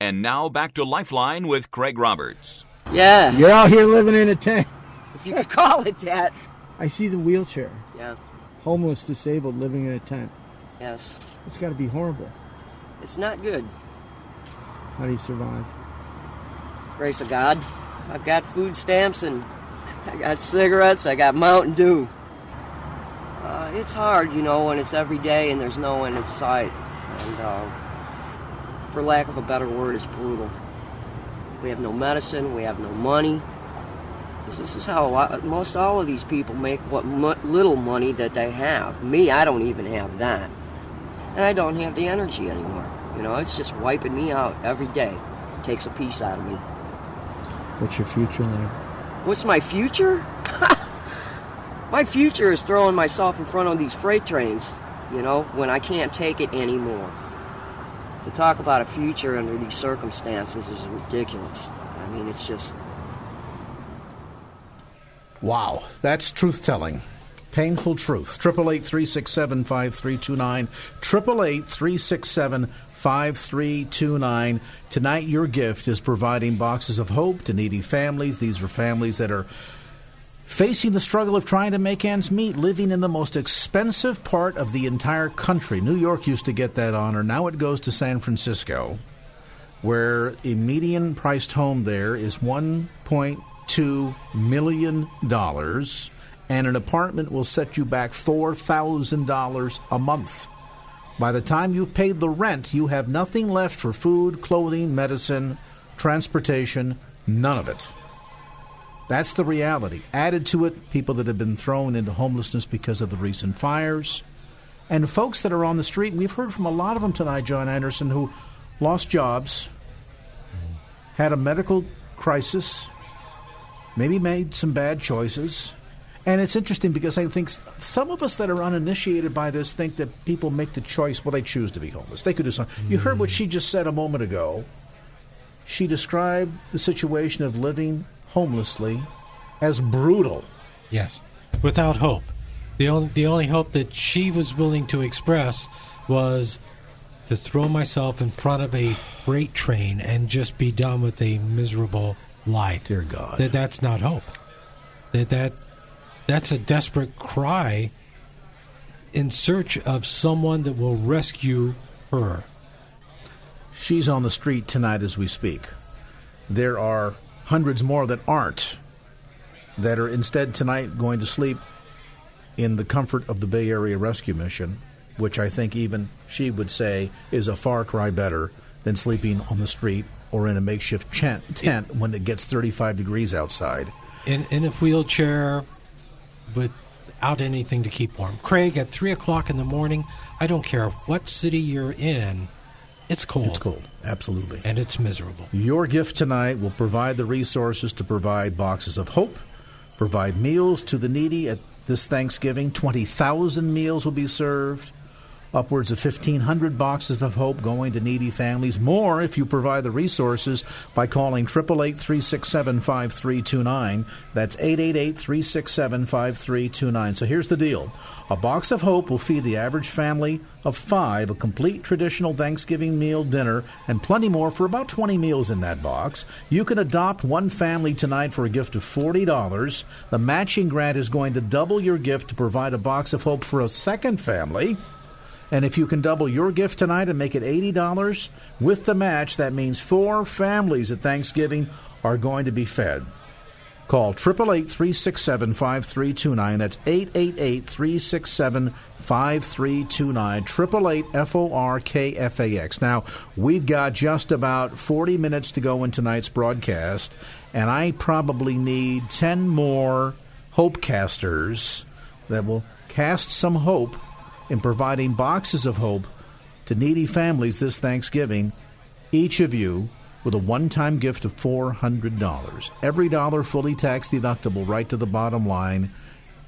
And now back to Lifeline with Craig Roberts. Yeah. You're out here living in a tent. If you could call it that. I see the wheelchair. Yeah. Homeless, disabled, living in a tent. Yes. It's got to be horrible. It's not good. How do you survive? Grace of God. I've got food stamps and I got cigarettes. I got Mountain Dew. It's hard, you know, when it's every day and there's no one in sight. And, for lack of a better word, it's brutal. We have no medicine. We have no money. This is how most all of these people make what little money that they have. Me, I don't even have that. And I don't have the energy anymore. You know, it's just wiping me out every day. It takes a piece out of me. What's your future now? What's my future? My future is throwing myself in front of these freight trains, you know, when I can't take it anymore. To talk about a future under these circumstances is ridiculous. I mean, it's just... Wow, that's truth-telling. Painful truth. 888-367-5329. 888-367-5329. Tonight, your gift is providing boxes of hope to needy families. These are families that are facing the struggle of trying to make ends meet, living in the most expensive part of the entire country. New York used to get that honor. Now it goes to San Francisco, where a median-priced home there is $1.2 million, and an apartment will set you back $4,000 a month. By the time you've paid the rent, you have nothing left for food, clothing, medicine, transportation, none of it. That's the reality. Added to it, people that have been thrown into homelessness because of the recent fires. And folks that are on the street, we've heard from a lot of them tonight, John Anderson, who lost jobs, had a medical crisis, maybe made some bad choices. And it's interesting because I think some of us that are uninitiated by this think that people make the choice, well, they choose to be homeless. They could do something. You heard what she just said a moment ago. She described the situation of living homelessly as brutal. Yes, without hope. The only hope that she was willing to express was to throw myself in front of a freight train and just be done with a miserable life. Dear God. That's not hope. That's a desperate cry in search of someone that will rescue her. She's on the street tonight as we speak. There are hundreds more that aren't, that are instead tonight going to sleep in the comfort of the Bay Area Rescue Mission, which I think even she would say is a far cry better than sleeping on the street or in a makeshift tent when it gets 35 degrees outside. In a wheelchair without anything to keep warm. Craig, at 3 o'clock in the morning, I don't care what city you're in, it's cold. It's cold, absolutely. And it's miserable. Your gift tonight will provide the resources to provide boxes of hope, provide meals to the needy at this Thanksgiving. 20,000 meals will be served, upwards of 1,500 boxes of hope going to needy families. More if you provide the resources by calling 888-367-5329. That's 888-367-5329. So here's the deal. A box of hope will feed the average family of 5 a complete traditional Thanksgiving meal, dinner, and plenty more for about 20 meals in that box. You can adopt one family tonight for a gift of $40. The matching grant is going to double your gift to provide a box of hope for a second family. And if you can double your gift tonight and make it $80 with the match, that means 4 families at Thanksgiving are going to be fed. Call 888-367-5329. That's 888-367-5329. 888-FORKFAX. Now, we've got just about 40 minutes to go in tonight's broadcast, and I probably need 10 more hopecasters that will cast some hope in providing boxes of hope to needy families this Thanksgiving. each of you with a one-time gift of $400. Every dollar fully tax-deductible right to the bottom line.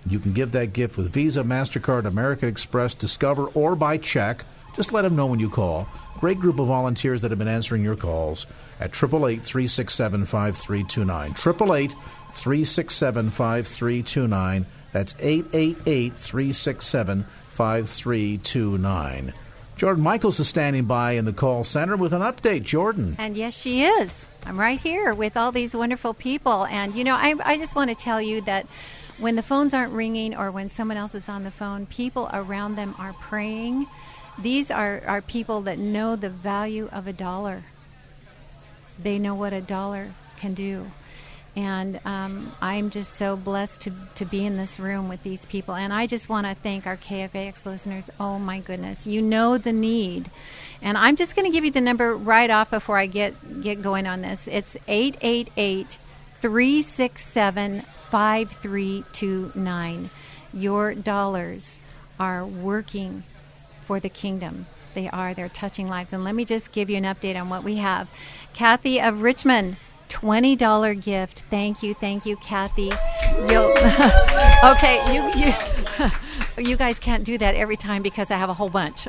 You can give that gift with Visa, MasterCard, American Express, Discover, or by check. Just let them know when you call. Great group of volunteers that have been answering your calls at 888-367-5329. 888-367-5329. That's 888-367-5329. Jordan Michaels is standing by in the call center with an update. Jordan. And yes, she is. I'm right here with all these wonderful people. And, you know, I just want to tell you that when the phones aren't ringing or when someone else is on the phone, people around them are praying. These are people that know the value of a dollar. They know what a dollar can do. And I'm just so blessed to be in this room with these people. And I just want to thank our KFAX listeners. Oh, my goodness. You know the need. And I'm just going to give you the number right off before I get going on this. It's 888-367-5329. Your dollars are working for the kingdom. They are. They're touching lives. And let me just give you an update on what we have. Kathy of Richmond, $20 gift. Thank you, Kathy. Okay, you guys can't do that every time because I have a whole bunch.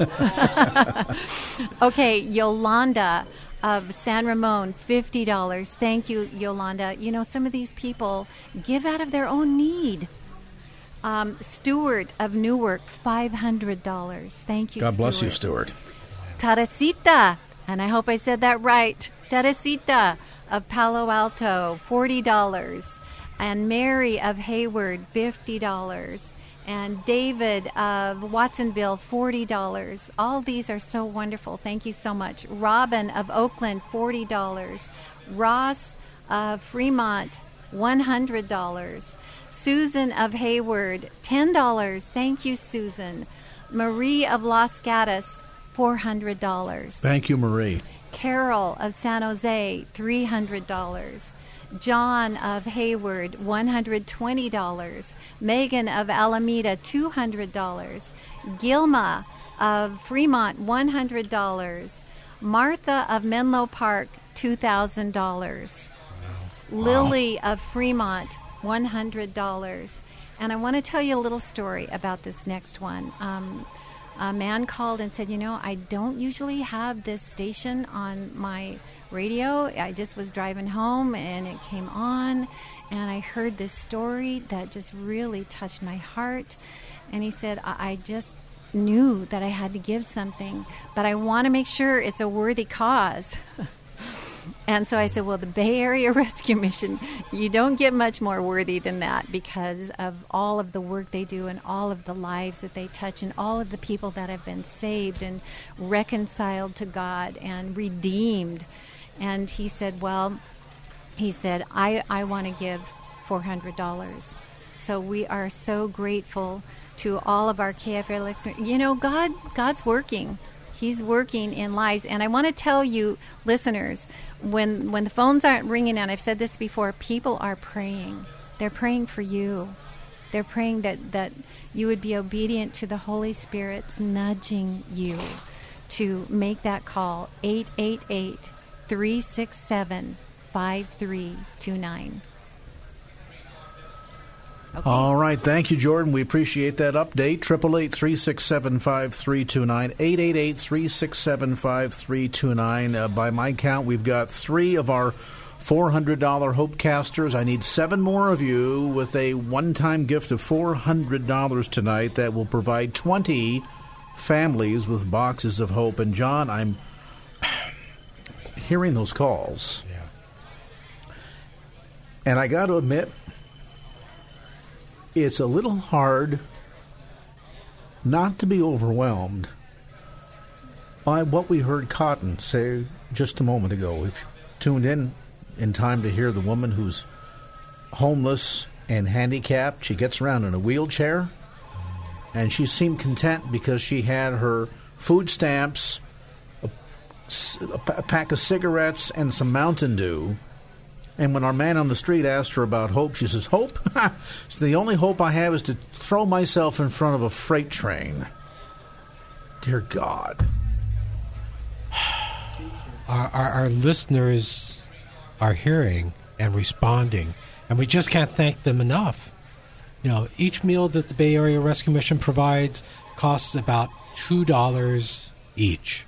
Okay, Yolanda of San Ramon, $50. Thank you, Yolanda. You know, some of these people give out of their own need. Stuart of Newark, $500. Thank you, God Stuart. Bless you, Stuart. Teresita, and I hope I said that right. Teresita of Palo Alto, $40. And Mary of Hayward, $50. And David of Watsonville, $40. All these are so wonderful. Thank you so much. Robin of Oakland, $40. Ross of Fremont, $100. Susan of Hayward, $10. Thank you, Susan. Marie of Los Gatos, $400. Thank you, Marie. Carol of San Jose, $300. John of Hayward, $120. Megan of Alameda, $200. Gilma of Fremont, $100. Martha of Menlo Park, $2,000. Wow. Lily of Fremont, $100. And I want to tell you a little story about this next one. A man called and said, you know, I don't usually have this station on my radio. I just was driving home and it came on and I heard this story that just really touched my heart. And he said, I just knew that I had to give something, but I want to make sure it's a worthy cause. And so I said, well, the Bay Area Rescue Mission, you don't get much more worthy than that because of all of the work they do and all of the lives that they touch and all of the people that have been saved and reconciled to God and redeemed. And he said, well, I want to give $400. So we are so grateful to all of our KFAX listeners. You know, God's working. He's working in lives. And I want to tell you, listeners, when the phones aren't ringing, and I've said this before, people are praying. They're praying for you. They're praying that you would be obedient to the Holy Spirit's nudging you to make that call, 888-367-5329. Okay. All right. Thank you, Jordan. We appreciate that update. 888-367-5329. 888-367-5329. By my count, we've got three of our $400 Hopecasters. I need seven more of you with a one-time gift of $400 tonight that will provide 20 families with boxes of hope. And, John, I'm hearing those calls. Yeah. And I got to admit, it's a little hard not to be overwhelmed by what we heard Cotton say just a moment ago. If you tuned in time to hear the woman who's homeless and handicapped, she gets around in a wheelchair, and she seemed content because she had her food stamps, a pack of cigarettes, and some Mountain Dew. And when our man on the street asked her about hope, she says, hope? So the only hope I have is to throw myself in front of a freight train. Dear God. our listeners are hearing and responding, and we just can't thank them enough. You know, each meal that the Bay Area Rescue Mission provides costs about $2 each.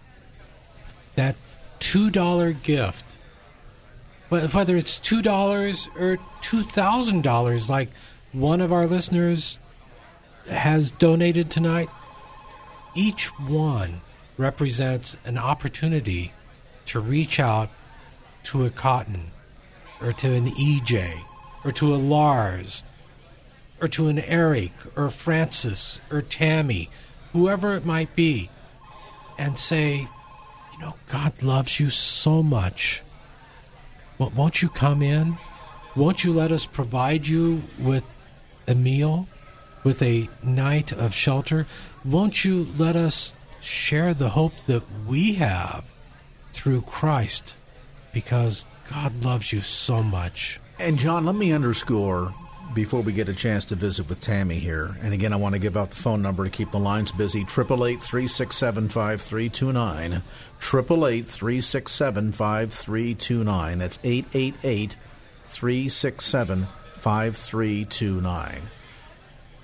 That $2 gift, whether it's $2 or $2,000, like one of our listeners has donated tonight, each one represents an opportunity to reach out to a Cotton or to an EJ or to a Lars or to an Eric or Francis or Tammy, whoever it might be, and say, you know, God loves you so much. Won't you come in? Won't you let us provide you with a meal, with a night of shelter? Won't you let us share the hope that we have through Christ, because God loves you so much? And John, let me underscore, before we get a chance to visit with Tammy here, and again, I want to give out the phone number to keep the lines busy, 888-367-5329, 888-367-5329. That's 888-367-5329.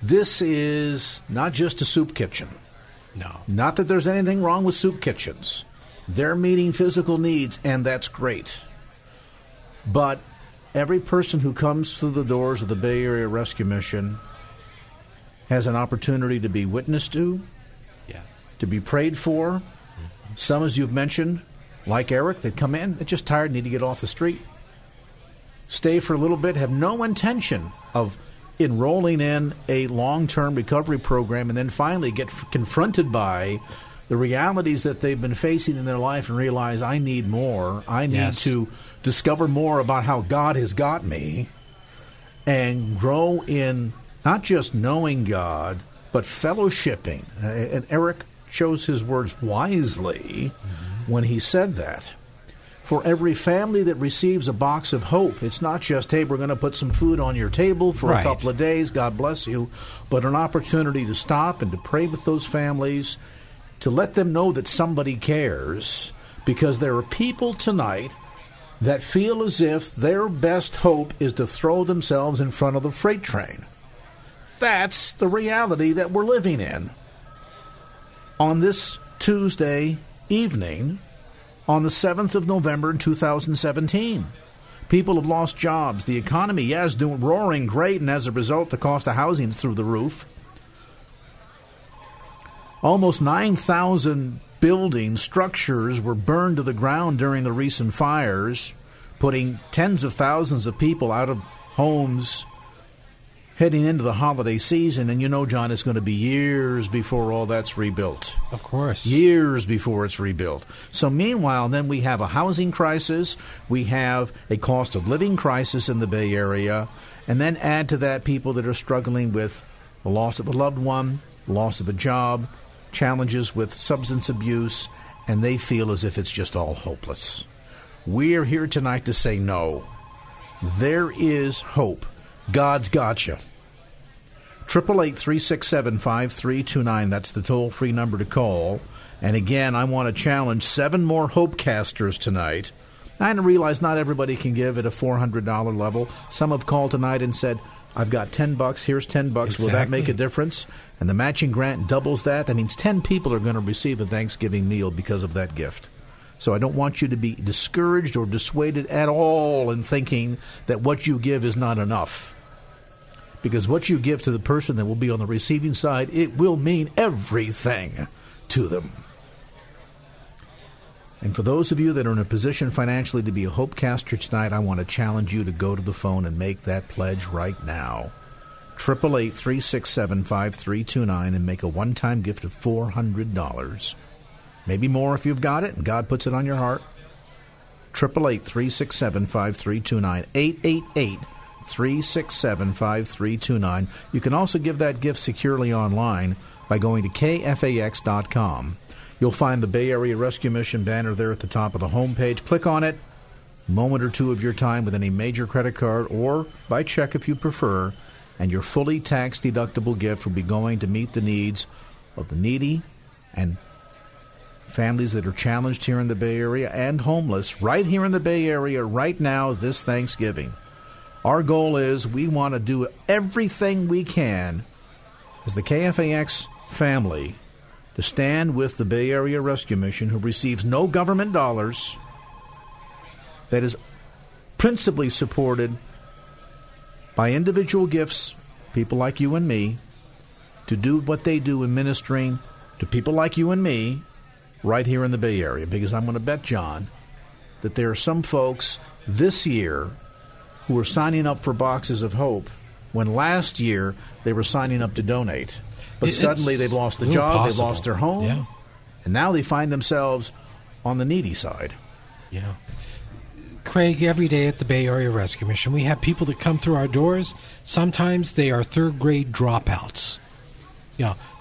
This is not just a soup kitchen. No. Not that there's anything wrong with soup kitchens. They're meeting physical needs, and that's great. But every person who comes through the doors of the Bay Area Rescue Mission has an opportunity to be witnessed to, yes, to be prayed for. Mm-hmm. Some, as you've mentioned, like Eric, they come in, they're just tired, need to get off the street, stay for a little bit, have no intention of enrolling in a long-term recovery program, and then finally get confronted by the realities that they've been facing in their life and realize, I need more. I need, yes, to discover more about how God has got me and grow in not just knowing God, but fellowshipping. And Eric chose his words wisely, mm-hmm, when he said that. For every family that receives a box of hope, it's not just, hey, we're going to put some food on your table for, right, a couple of days, God bless you, but an opportunity to stop and to pray with those families, to let them know that somebody cares, because there are people tonight that feel as if their best hope is to throw themselves in front of the freight train. That's the reality that we're living in. On this Tuesday evening, on the 7th of November, 2017, people have lost jobs. The economy, yes, doing roaring great, and as a result, the cost of housing is through the roof. Almost 9,000 buildings, structures were burned to the ground during the recent fires, putting tens of thousands of people out of homes heading into the holiday season. And you know, John, it's going to be years before all that's rebuilt. Of course. Years before it's rebuilt. So meanwhile, then we have a housing crisis. We have a cost of living crisis in the Bay Area. And then add to that people that are struggling with the loss of a loved one, loss of a job, challenges with substance abuse, and they feel as if it's just all hopeless. We're here tonight to say no. There is hope. God's got you. 888-367-5329. That's the toll-free number to call. And again, I want to challenge 7 more Hopecasters tonight. I realize not everybody can give at a $400 level. Some have called tonight and said, I've got $10. Here's $10. Exactly. Will that make a difference? And the matching grant doubles that. That means 10 people are going to receive a Thanksgiving meal because of that gift. So I don't want you to be discouraged or dissuaded at all in thinking that what you give is not enough. Because what you give to the person that will be on the receiving side, it will mean everything to them. And for those of you that are in a position financially to be a Hopecaster tonight, I want to challenge you to go to the phone and make that pledge right now. 888-367-5329, and make a one-time gift of $400. Maybe more if you've got it and God puts it on your heart. 888-367-5329, 888-367-5329. You can also give that gift securely online by going to KFAX.com. You'll find the Bay Area Rescue Mission banner there at the top of the homepage. Click on it. A moment or two of your time with any major credit card or by check if you prefer, and your fully tax-deductible gift will be going to meet the needs of the needy and families that are challenged here in the Bay Area and homeless right here in the Bay Area right now this Thanksgiving. Our goal is we want to do everything we can as the KFAX family to stand with the Bay Area Rescue Mission, who receives no government dollars, that is principally supported by individual gifts, people like you and me, to do what they do in ministering to people like you and me right here in the Bay Area. Because I'm going to bet, John, that there are some folks this year who are signing up for boxes of hope when last year they were signing up to donate. But suddenly they've lost the job, they've lost their home, and now they find themselves on the needy side. Yeah. Craig, every day at the Bay Area Rescue Mission, we have people that come through our doors. Sometimes they are third-grade dropouts,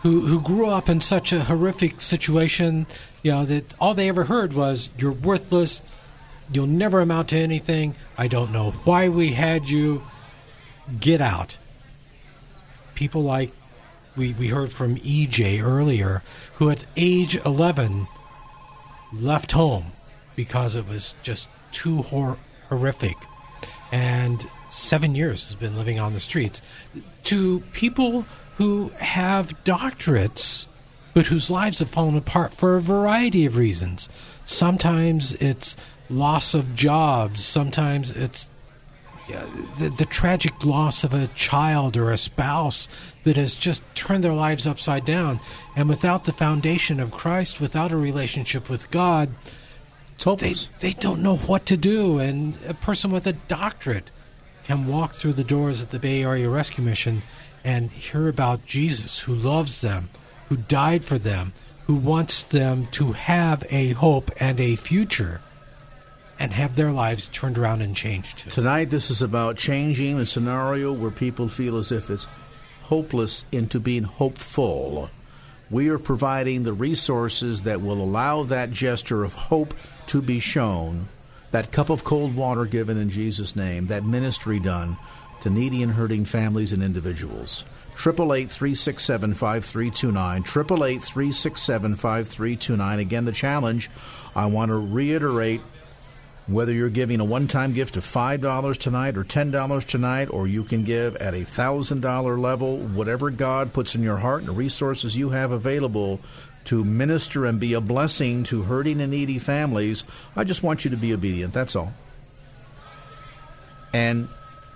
who grew up in such a horrific situation, that all they ever heard was, "You're worthless, you'll never amount to anything, I don't know why we had you, get out." People like we heard from EJ earlier, who at age 11 left home because it was just too horrific, and 7 years has been living on the streets. To people who have doctorates but whose lives have fallen apart for a variety of reasons. Sometimes it's loss of jobs, sometimes it's the tragic loss of a child or a spouse that has just turned their lives upside down. And without the foundation of Christ, without a relationship with God, they don't know what to do. And a person with a doctorate can walk through the doors at the Bay Area Rescue Mission and hear about Jesus, who loves them, who died for them, who wants them to have a hope and a future, and have their lives turned around and changed too. Tonight, this is about changing a scenario where people feel as if it's hopeless into being hopeful. We are providing the resources that will allow that gesture of hope to be shown, that cup of cold water given in Jesus' name, that ministry done to needy and hurting families and individuals. 888-367-5329, 888-367-5329. Again, the challenge, I want to reiterate, whether you're giving a one-time gift of $5 tonight or $10 tonight, or you can give at a $1,000 level, whatever God puts in your heart and the resources you have available to minister and be a blessing to hurting and needy families, I just want you to be obedient, that's all. And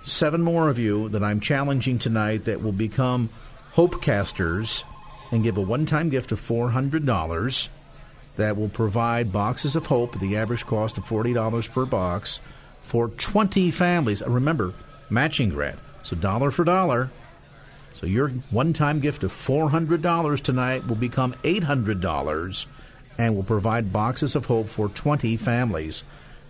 7 more of you that I'm challenging tonight that will become hope casters and give a one-time gift of $400 that will provide boxes of hope at the average cost of $40 per box for 20 families. Remember, matching grant, so dollar for dollar. So your one-time gift of $400 tonight will become $800 and will provide boxes of hope for 20 families.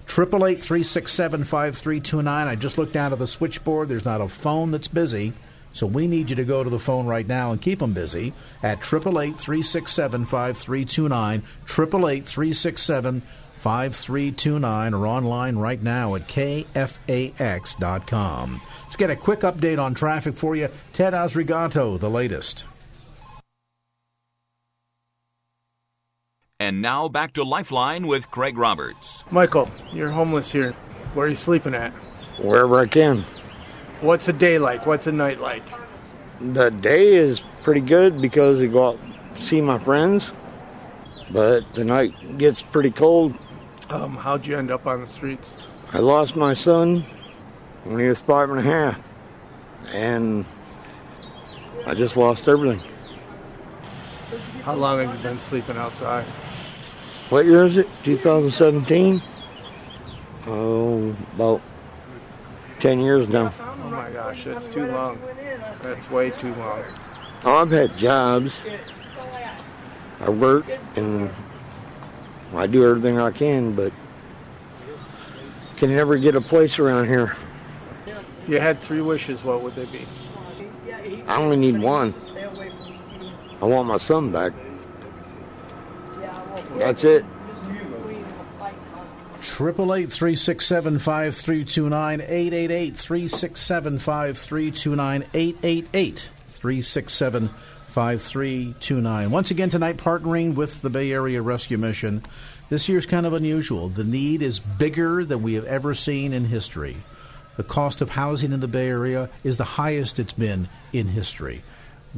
888-367-5329. I just looked down at the switchboard. There's not a phone that's busy, so we need you to go to the phone right now and keep them busy at 888-367-5329, 888-367-5329, or online right now at kfax.com. Let's get a quick update on traffic for you. Ted Osrigato, the latest. And now back to Lifeline with Craig Roberts. Michael, you're homeless here. Where are you sleeping at? Wherever I can. What's a day like? What's a night like? The day is pretty good because I go out and see my friends, but the night gets pretty cold. How'd you end up on the streets? I lost my son when he was 5 and a half, and I just lost everything. How long have you been sleeping outside? What year is it? 2017? Oh, about 10 years now. Oh my gosh, that's too long. That's way too long. I've had jobs. I work and I do everything I can, but can never get a place around here. If you had 3 wishes, what would they be? I only need one. I want my son back. That's it. 888-367-5329, 888-367-5329, 5329. Once again tonight, partnering with the Bay Area Rescue Mission. This year's kind of unusual. The need is bigger than we have ever seen in history. The cost of housing in the Bay Area is the highest it's been in history.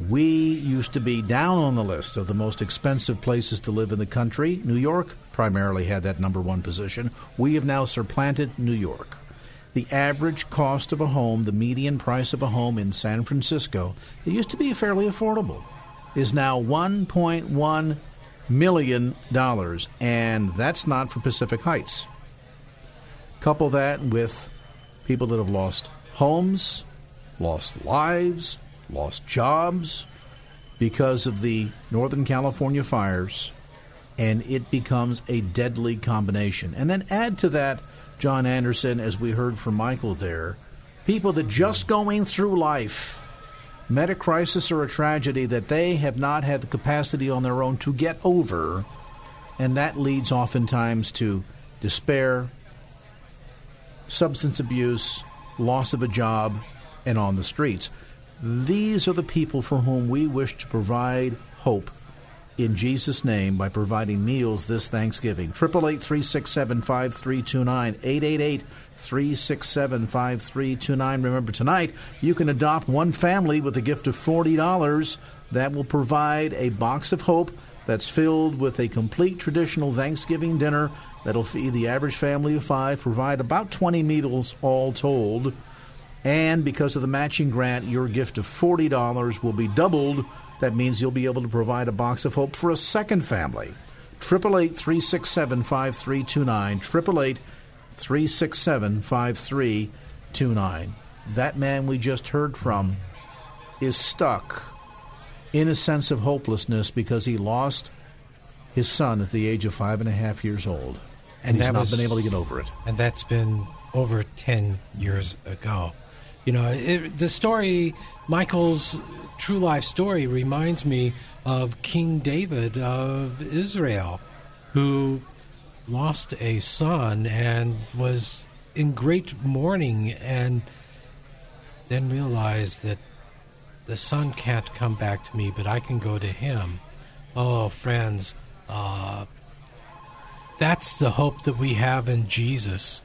We used to be down on the list of the most expensive places to live in the country. New York primarily had that number one position. We have now supplanted New York. The average cost of a home, the median price of a home in San Francisco, it used to be fairly affordable, is now $1.1 million, and that's not for Pacific Heights. Couple that with people that have lost homes, lost lives, lost jobs because of the Northern California fires, and it becomes a deadly combination. And then add to that, John Anderson, as we heard from Michael there, people that just going through life met a crisis or a tragedy that they have not had the capacity on their own to get over, and that leads oftentimes to despair, substance abuse, loss of a job, and on the streets. These are the people for whom we wish to provide hope in Jesus' name by providing meals this Thanksgiving. 888-367-5329, 888-367-5329. Remember, tonight you can adopt one family with a gift of $40. That will provide a box of hope that's filled with a complete traditional Thanksgiving dinner that'll feed the average family of five, provide about 20 meals all told. And because of the matching grant, your gift of $40 will be doubled. That means you'll be able to provide a box of hope for a second family. 888-367-5329, 888-367-5329. That man we just heard from is stuck in a sense of hopelessness because he lost his son at the age of 5.5 years old, and he's not been able to get over it. And that's been over 10 years ago. You know, the story, Michael's true life story, reminds me of King David of Israel, who lost a son and was in great mourning, and then realized that the son can't come back to me, but I can go to him. Oh, friends, that's the hope that we have in Jesus.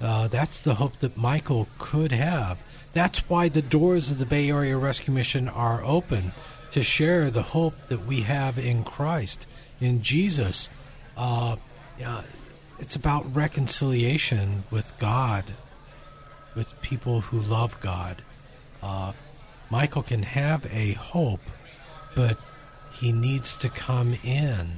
That's the hope that Michael could have. That's why the doors of the Bay Area Rescue Mission are open, to share the hope that we have in Christ, in Jesus. It's about reconciliation with God, with people who love God. Michael can have a hope, but he needs to come in.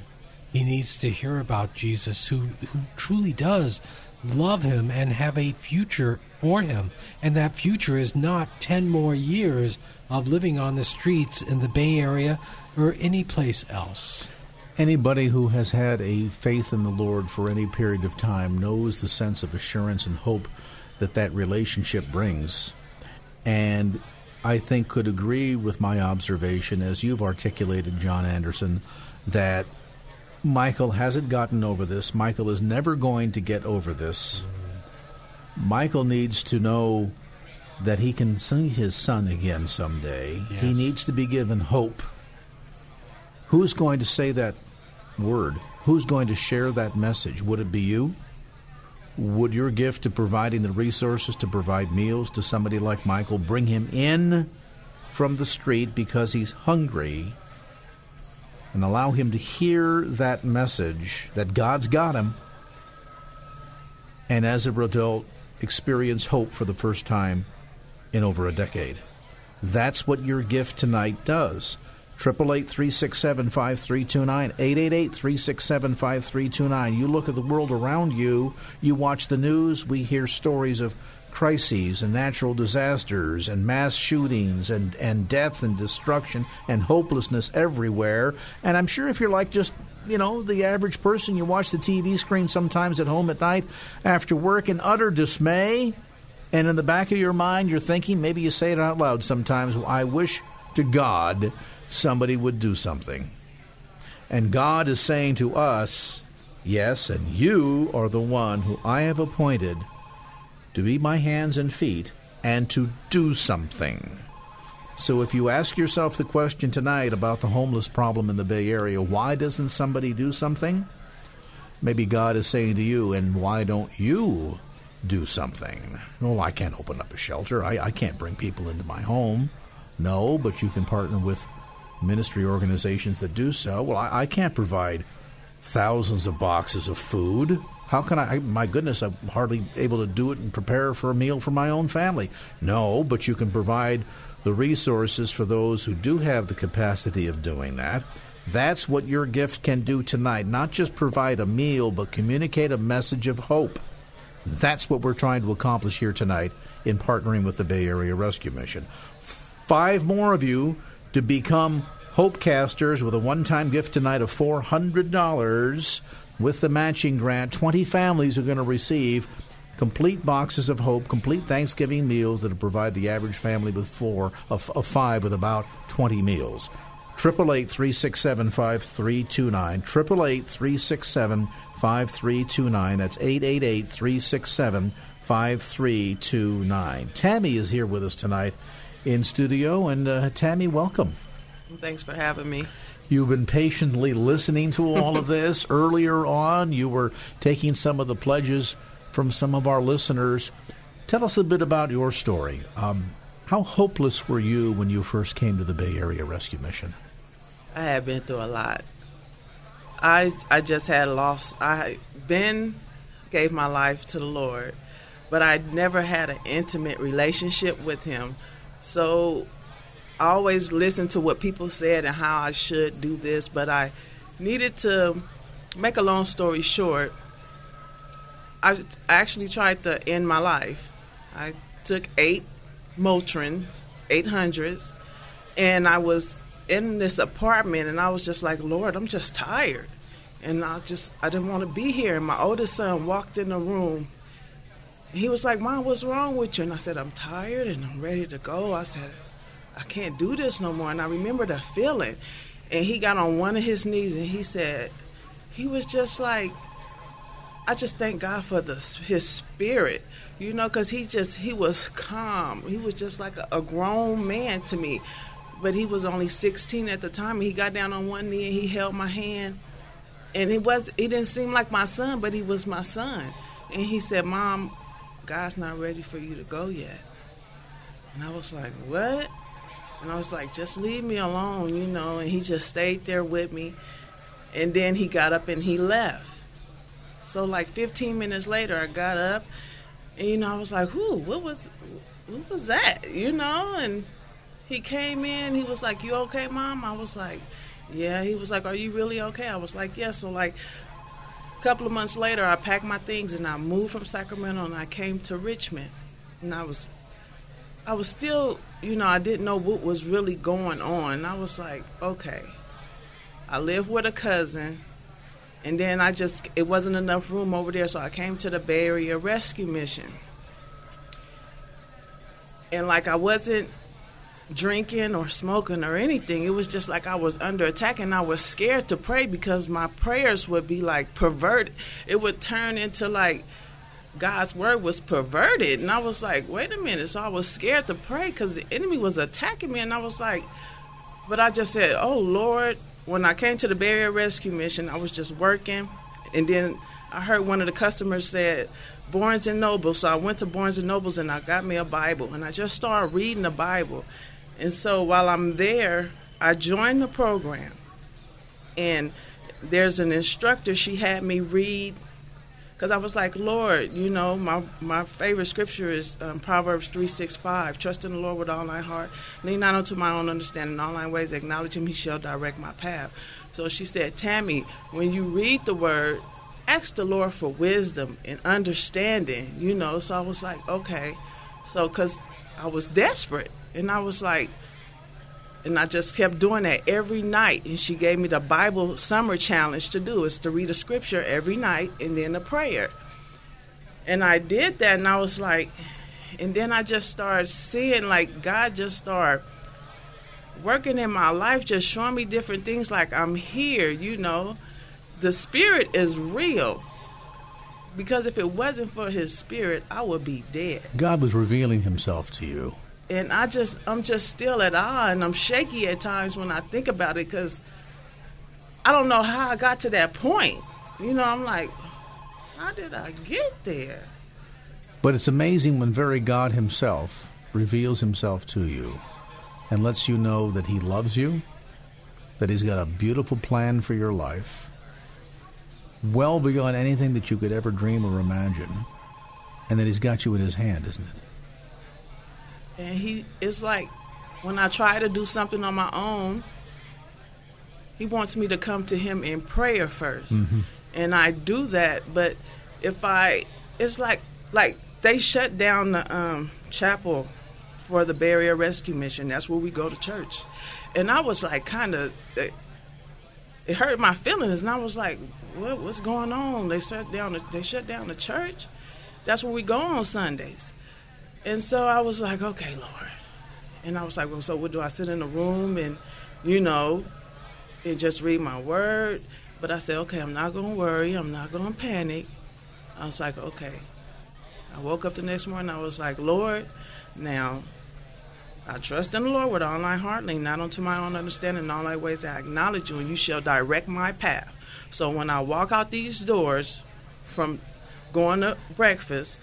He needs to hear about Jesus, who truly does love him and have a future for him. And that future is not 10 more years of living on the streets in the Bay Area or any place else. Anybody who has had a faith in the Lord for any period of time knows the sense of assurance and hope that that relationship brings. And I think could agree with my observation, as you've articulated, John Anderson, that Michael hasn't gotten over this. Michael is never going to get over this. Michael needs to know that he can see his son again someday. Yes. He needs to be given hope. Who's going to say that word? Who's going to share that message? Would it be you? Would your gift of providing the resources to provide meals to somebody like Michael bring him in from the street because he's hungry, and allow him to hear that message that God's got him, and as a result, experience hope for the first time in over a decade? That's what your gift tonight does. 888-367-5329, 888-367-5329. You look at the world around you, you watch the news, we hear stories of crises and natural disasters and mass shootings and death and destruction and hopelessness everywhere. And I'm sure if you're like just, you know, the average person, you watch the TV screen sometimes at home at night after work in utter dismay. And in the back of your mind, you're thinking, maybe you say it out loud sometimes, I wish to God somebody would do something. And God is saying to us, yes, and you are the one who I have appointed to be my hands and feet and to do something. So if you ask yourself the question tonight about the homeless problem in the Bay Area, why doesn't somebody do something? Maybe God is saying to you, and why don't you do something? Well, I can't open up a shelter. I can't bring people into my home. No, but you can partner with ministry organizations that do so. Well, I can't provide thousands of boxes of food. How can I? My goodness, I'm hardly able to do it and prepare for a meal for my own family. No, but you can provide the resources for those who do have the capacity of doing that. That's what your gift can do tonight. Not just provide a meal, but communicate a message of hope. That's what we're trying to accomplish here tonight in partnering with the Bay Area Rescue Mission. 5 more of you to become Hopecasters with a one-time gift tonight of $400 with the matching grant. 20 families are going to receive complete boxes of hope, complete Thanksgiving meals that will provide the average family with 5 with about 20 meals. 888-367-5329. 888-367-5329. That's 888-367-5329. Tammy is here with us tonight in studio, and Tammy, welcome. Thanks for having me. You've been patiently listening to all of this. Earlier on, you were taking some of the pledges from some of our listeners. Tell us a bit about your story. How hopeless were you when you first came to the Bay Area Rescue Mission? I had been through a lot. I just had lost. I then gave my life to the Lord, but I never had an intimate relationship with Him. So I always listened to what people said and how I should do this, but I needed to make a long story short. I actually tried to end my life. I took 8 Motrin, 800s, and I was in this apartment, and I was just like, Lord, I'm just tired. And I didn't want to be here. And my oldest son walked in the room. He was like, Mom, what's wrong with you? And I said, I'm tired and I'm ready to go. I said, I can't do this no more. And I remember the feeling. And he got on one of his knees and he said, he was just like, I just thank God for his spirit, you know, because he was calm. He was just like a grown man to me. But he was only 16 at the time. And he got down on one knee and he held my hand. And he didn't seem like my son, but he was my son. And he said, Mom, God's not ready for you to go yet. And I was like, what? And I was like, just leave me alone, you know. And he just stayed there with me. And then he got up and he left. So like 15 minutes later, I got up. And, you know, I was like, whoo, what was that, you know? And he came in. He was like, you okay, Mom? I was like, yeah. He was like, are you really okay? I was like, yeah. So like a couple of months later, I packed my things and I moved from Sacramento and I came to Richmond. And I was still, you know, I didn't know what was really going on. I was like, okay, I live with a cousin, and then it wasn't enough room over there, so I came to the Bay Area Rescue Mission. And, like, I wasn't drinking or smoking or anything. It was just like I was under attack, and I was scared to pray because my prayers would be, like, perverted. It would turn into, like, God's word was perverted. And I was like, wait a minute. So I was scared to pray because the enemy was attacking me. And I was like, but I just said, oh, Lord. When I came to the Bay Area Rescue Mission, I was just working. And then I heard one of the customers said, Barnes & Noble. So I went to Barnes & Noble's and I got me a Bible. And I just started reading the Bible. And so while I'm there, I joined the program. And there's an instructor. She had me read. Because I was like, Lord, you know, my favorite scripture is Proverbs 3:6-5. Trust in the Lord with all thy heart. Lean not unto my own understanding. In all thy ways acknowledge him. He shall direct my path. So she said, Tammy, when you read the word, ask the Lord for wisdom and understanding, you know. So I was like, okay. So because I was desperate. And I was like, and I just kept doing that every night. And she gave me the Bible summer challenge to do. It's to read a scripture every night and then a prayer. And I did that, and I was like, and then I just started seeing, like, God just started working in my life, just showing me different things, like, I'm here, you know. The Spirit is real. Because if it wasn't for His Spirit, I would be dead. God was revealing Himself to you. And I'm just still at awe, and I'm shaky at times when I think about it, because I don't know how I got to that point. You know, I'm like, how did I get there? But it's amazing when very God himself reveals himself to you and lets you know that he loves you, that he's got a beautiful plan for your life, well beyond anything that you could ever dream or imagine, and that he's got you in his hand, isn't it? And it's like when I try to do something on my own, he wants me to come to him in prayer first. Mm-hmm. And I do that, but it's like they shut down the chapel for the Bay Area Rescue Mission. That's where we go to church. And I was like, kind of, it hurt my feelings. And I was like, what's going on? They shut down the church? That's where we go on Sundays. And so I was like, okay, Lord. And I was like, well, so what do I sit in a room and, you know, and just read my word? But I said, okay, I'm not going to worry. I'm not going to panic. I was like, okay. I woke up the next morning. I was like, Lord, now I trust in the Lord with all my heart, lean not unto my own understanding. In all my ways I acknowledge you, and you shall direct my path. So when I walk out these doors from going to breakfast,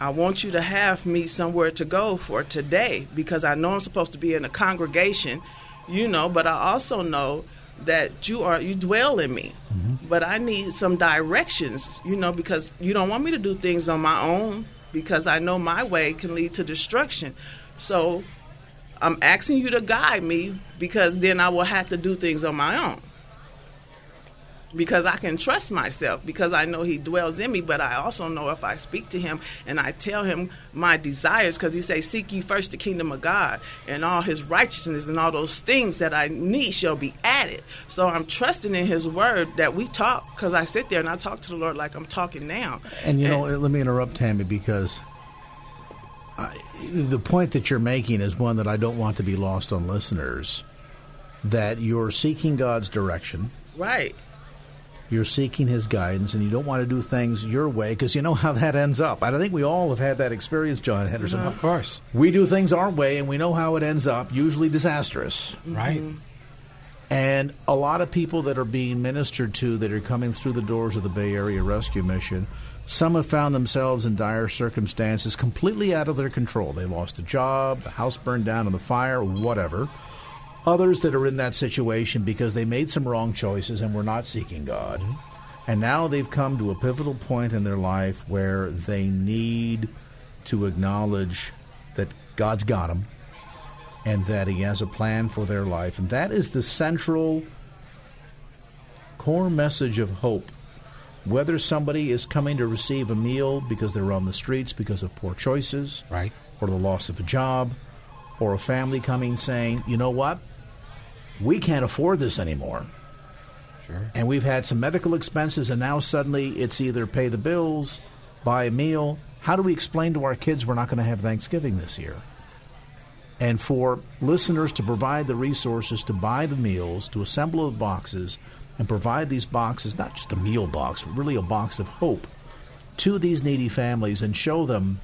I want you to have me somewhere to go for today, because I know I'm supposed to be in a congregation, you know, but I also know that you dwell in me. Mm-hmm. But I need some directions, you know, because you don't want me to do things on my own, because I know my way can lead to destruction. So I'm asking you to guide me, because then I will have to do things on my own, because I can trust myself, because I know he dwells in me. But I also know if I speak to him and I tell him my desires, because he say, seek ye first the kingdom of God and all his righteousness, and all those things that I need shall be added. So I'm trusting in his word that we talk, because I sit there and I talk to the Lord like I'm talking now. And, you know, let me interrupt, Tammy, because the point that you're making is one that I don't want to be lost on listeners, that you're seeking God's direction. Right. You're seeking his guidance, and you don't want to do things your way, because you know how that ends up. And I think we all have had that experience, John Henderson. Mm-hmm. Of course. We do things our way, and we know how it ends up, usually disastrous. Mm-hmm. Right. And a lot of people that are being ministered to that are coming through the doors of the Bay Area Rescue Mission, some have found themselves in dire circumstances completely out of their control. They lost a job, the house burned down in the fire, whatever. Others that are in that situation because they made some wrong choices and were not seeking God. Mm-hmm. And now they've come to a pivotal point in their life where they need to acknowledge that God's got them and that he has a plan for their life. And that is the central core message of hope. Whether somebody is coming to receive a meal because they're on the streets because of poor choices, right, or the loss of a job, or a family coming saying, you know what? We can't afford this anymore. Sure. And we've had some medical expenses, and now suddenly it's either pay the bills, buy a meal. How do we explain to our kids we're not going to have Thanksgiving this year? And for listeners to provide the resources to buy the meals, to assemble the boxes, and provide these boxes, not just a meal box, but really a box of hope to these needy families, and show them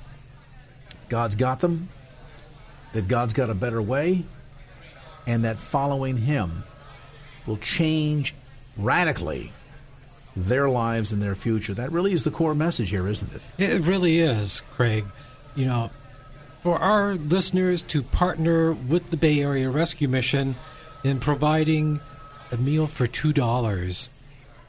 God's got them, that God's got a better way, and that following him will change radically their lives and their future. That really is the core message here, isn't it? It really is, Craig. You know, for our listeners to partner with the Bay Area Rescue Mission in providing a meal for $2,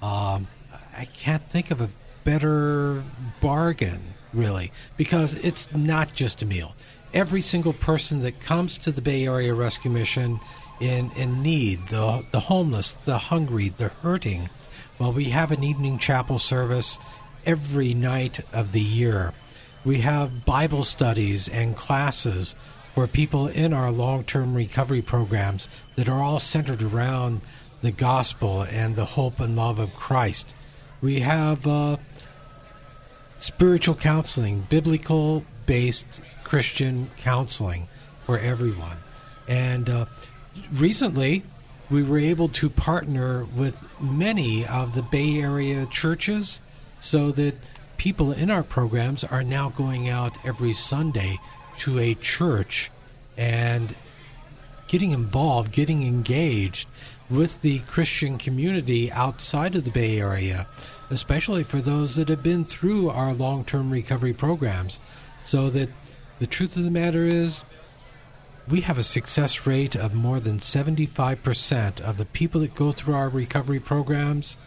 I can't think of a better bargain, really, because it's not just a meal. Every single person that comes to the Bay Area Rescue Mission in need, the homeless, the hungry, the hurting. Well, we have an evening chapel service every night of the year. We have Bible studies and classes for people in our long-term recovery programs that are all centered around the gospel and the hope and love of Christ. We have spiritual counseling, biblical-based Christian counseling for everyone. And recently, we were able to partner with many of the Bay Area churches so that people in our programs are now going out every Sunday to a church and getting involved, getting engaged with the Christian community outside of the Bay Area, especially for those that have been through our long-term recovery programs, so that the truth of the matter is we have a success rate of more than 75% of the people that go through our recovery programs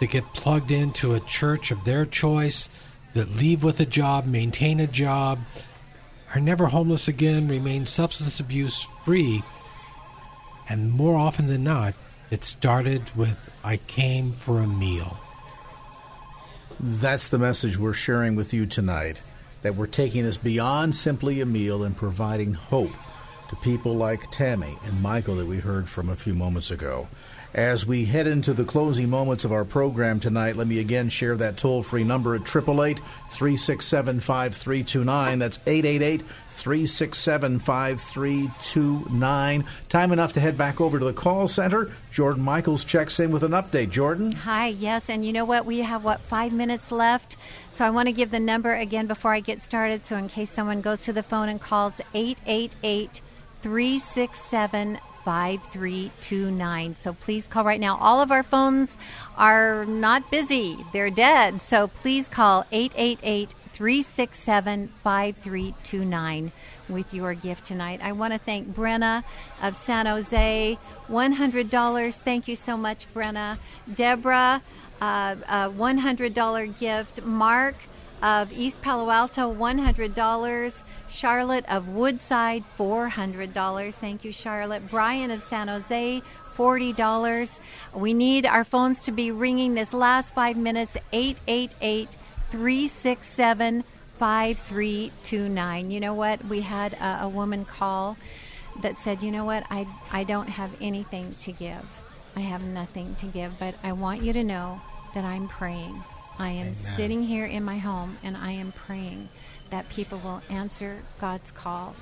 that get plugged into a church of their choice, that leave with a job, maintain a job, are never homeless again, remain substance abuse free. And more often than not, it started with, I came for a meal. That's the message we're sharing with you tonight, that we're taking this beyond simply a meal and providing hope to people like Tammy and Michael that we heard from a few moments ago. As we head into the closing moments of our program tonight, let me again share that toll-free number at 888-367-5329. That's 888-367-5329. Time enough to head back over to the call center. Jordan Michaels checks in with an update. Jordan? Hi, yes, and you know what? We have, 5 minutes left? So I want to give the number again before I get started, so in case someone goes to the phone and calls 888-367-5329. 5329. So please call right now. All of our phones are not busy. They're dead. So please call 888-367-5329 with your gift tonight. I want to thank Brenna of San Jose. $100. Thank you so much, Brenna. Deborah, a $100 gift. Mark of East Palo Alto, $100. Charlotte of Woodside, $400. Thank you, Charlotte. Brian of San Jose, $40. We need our phones to be ringing this last 5 minutes, 888-367-5329. You know what? We had a woman call that said, you know what? I don't have anything to give. I have nothing to give, but I want you to know that I'm praying. I am Amen. Sitting here in my home, and I am praying that people will answer God's call.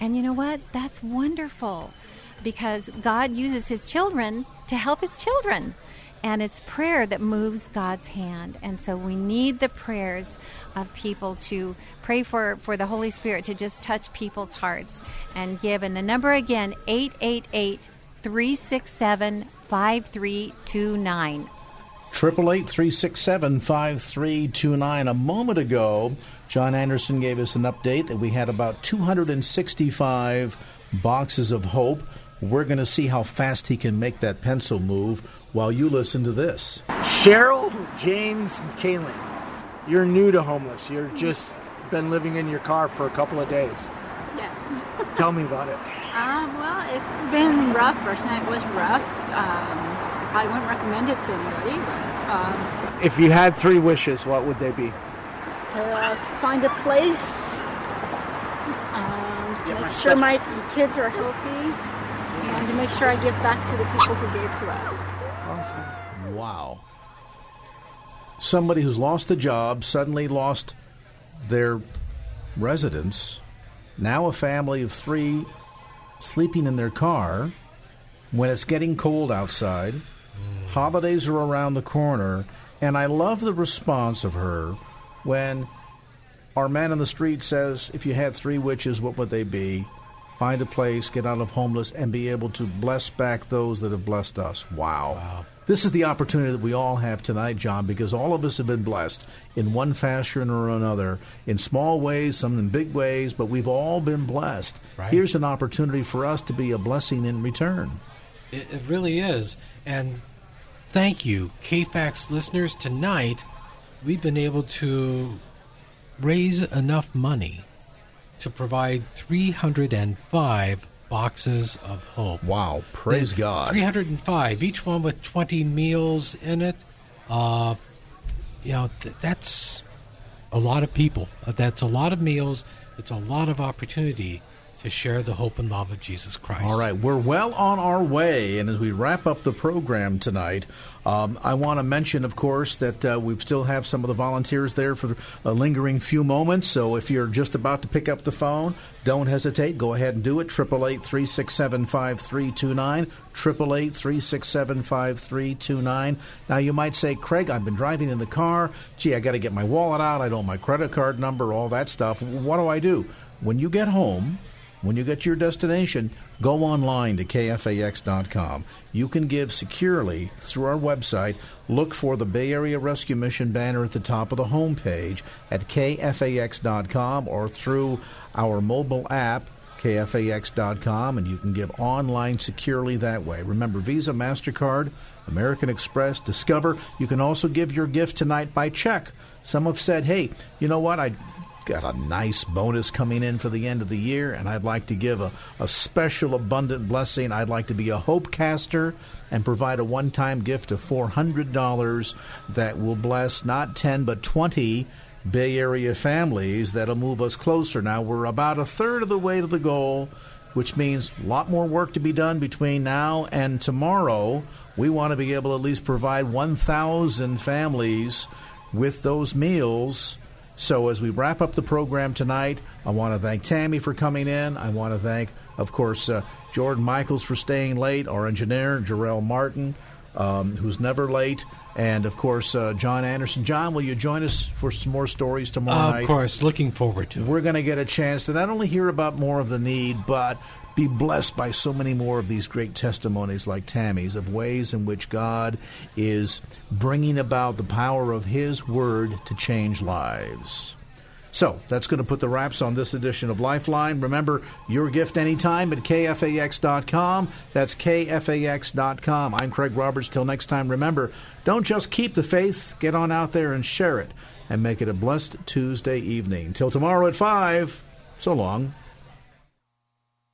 And you know what? That's wonderful, because God uses his children to help his children. And it's prayer that moves God's hand. And so we need the prayers of people to pray for the Holy Spirit to just touch people's hearts and give. And the number again, 888-367-5329. 888-367-5329. A moment ago, John Anderson gave us an update that we had about 265 boxes of hope. We're going to see how fast he can make that pencil move while you listen to this. Cheryl, James, and Kaylin, you're new to homeless. You've just been living in your car for a couple of days. Yes. Tell me about it. Well, it's been rough. First night was rough. I wouldn't recommend it to anybody. But, if you had three wishes, what would they be? To find a place, to make sure my kids are healthy, and to make sure I give back to the people who gave to us. Awesome. Wow. Somebody who's lost a job, suddenly lost their residence, now a family of three sleeping in their car when it's getting cold outside. Holidays are around the corner, and I love the response of her when our man on the street says, if you had three wishes, what would they be? Find a place, get out of homeless, and be able to bless back those that have blessed us. Wow. This is the opportunity that we all have tonight, John, because all of us have been blessed in one fashion or another, in small ways, some in big ways, but we've all been blessed. Right. Here's an opportunity for us to be a blessing in return. It really is. And thank you, KFAX listeners. Tonight, we've been able to raise enough money to provide 305 boxes of hope. Wow, praise God. 305, each one with 20 meals in it. That's a lot of people. That's a lot of meals. It's a lot of opportunity to share the hope and love of Jesus Christ. All right, we're well on our way, and as we wrap up the program tonight, I want to mention, of course, that we still have some of the volunteers there for a lingering few moments, so if you're just about to pick up the phone, don't hesitate. Go ahead and do it. 888-367-5329, 888-367-5329. Now, you might say, Craig, I've been driving in the car. Gee, I got to get my wallet out. I don't have my credit card number, all that stuff. What do I do? When you get home, When you get to your destination, go online to KFAX.com. You can give securely through our website. Look for the Bay Area Rescue Mission banner at the top of the homepage at KFAX.com or through our mobile app, KFAX.com, and you can give online securely that way. Remember, Visa, MasterCard, American Express, Discover. You can also give your gift tonight by check. Some have said, hey, you know what, I got a nice bonus coming in for the end of the year, and I'd like to give a special abundant blessing. I'd like to be a hope caster and provide a one-time gift of $400 that will bless not 10 but 20 Bay Area families. That'll move us closer. Now, we're about a third of the way to the goal, which means a lot more work to be done between now and tomorrow. We want to be able to at least provide 1,000 families with those meals. So as we wrap up the program tonight, I want to thank Tammy for coming in. I want to thank, of course, Jordan Michaels for staying late, our engineer, Jarrell Martin, who's never late, and, of course, John Anderson. John, will you join us for some more stories tomorrow night? Of course. Looking forward to it. We're going to get a chance to not only hear about more of the need, but be blessed by so many more of these great testimonies like Tammy's of ways in which God is bringing about the power of His Word to change lives. So that's going to put the wraps on this edition of Lifeline. Remember, your gift anytime at KFAX.com. That's KFAX.com. I'm Craig Roberts. Till next time, remember, don't just keep the faith. Get on out there and share it and make it a blessed Tuesday evening. Till tomorrow at 5, so long.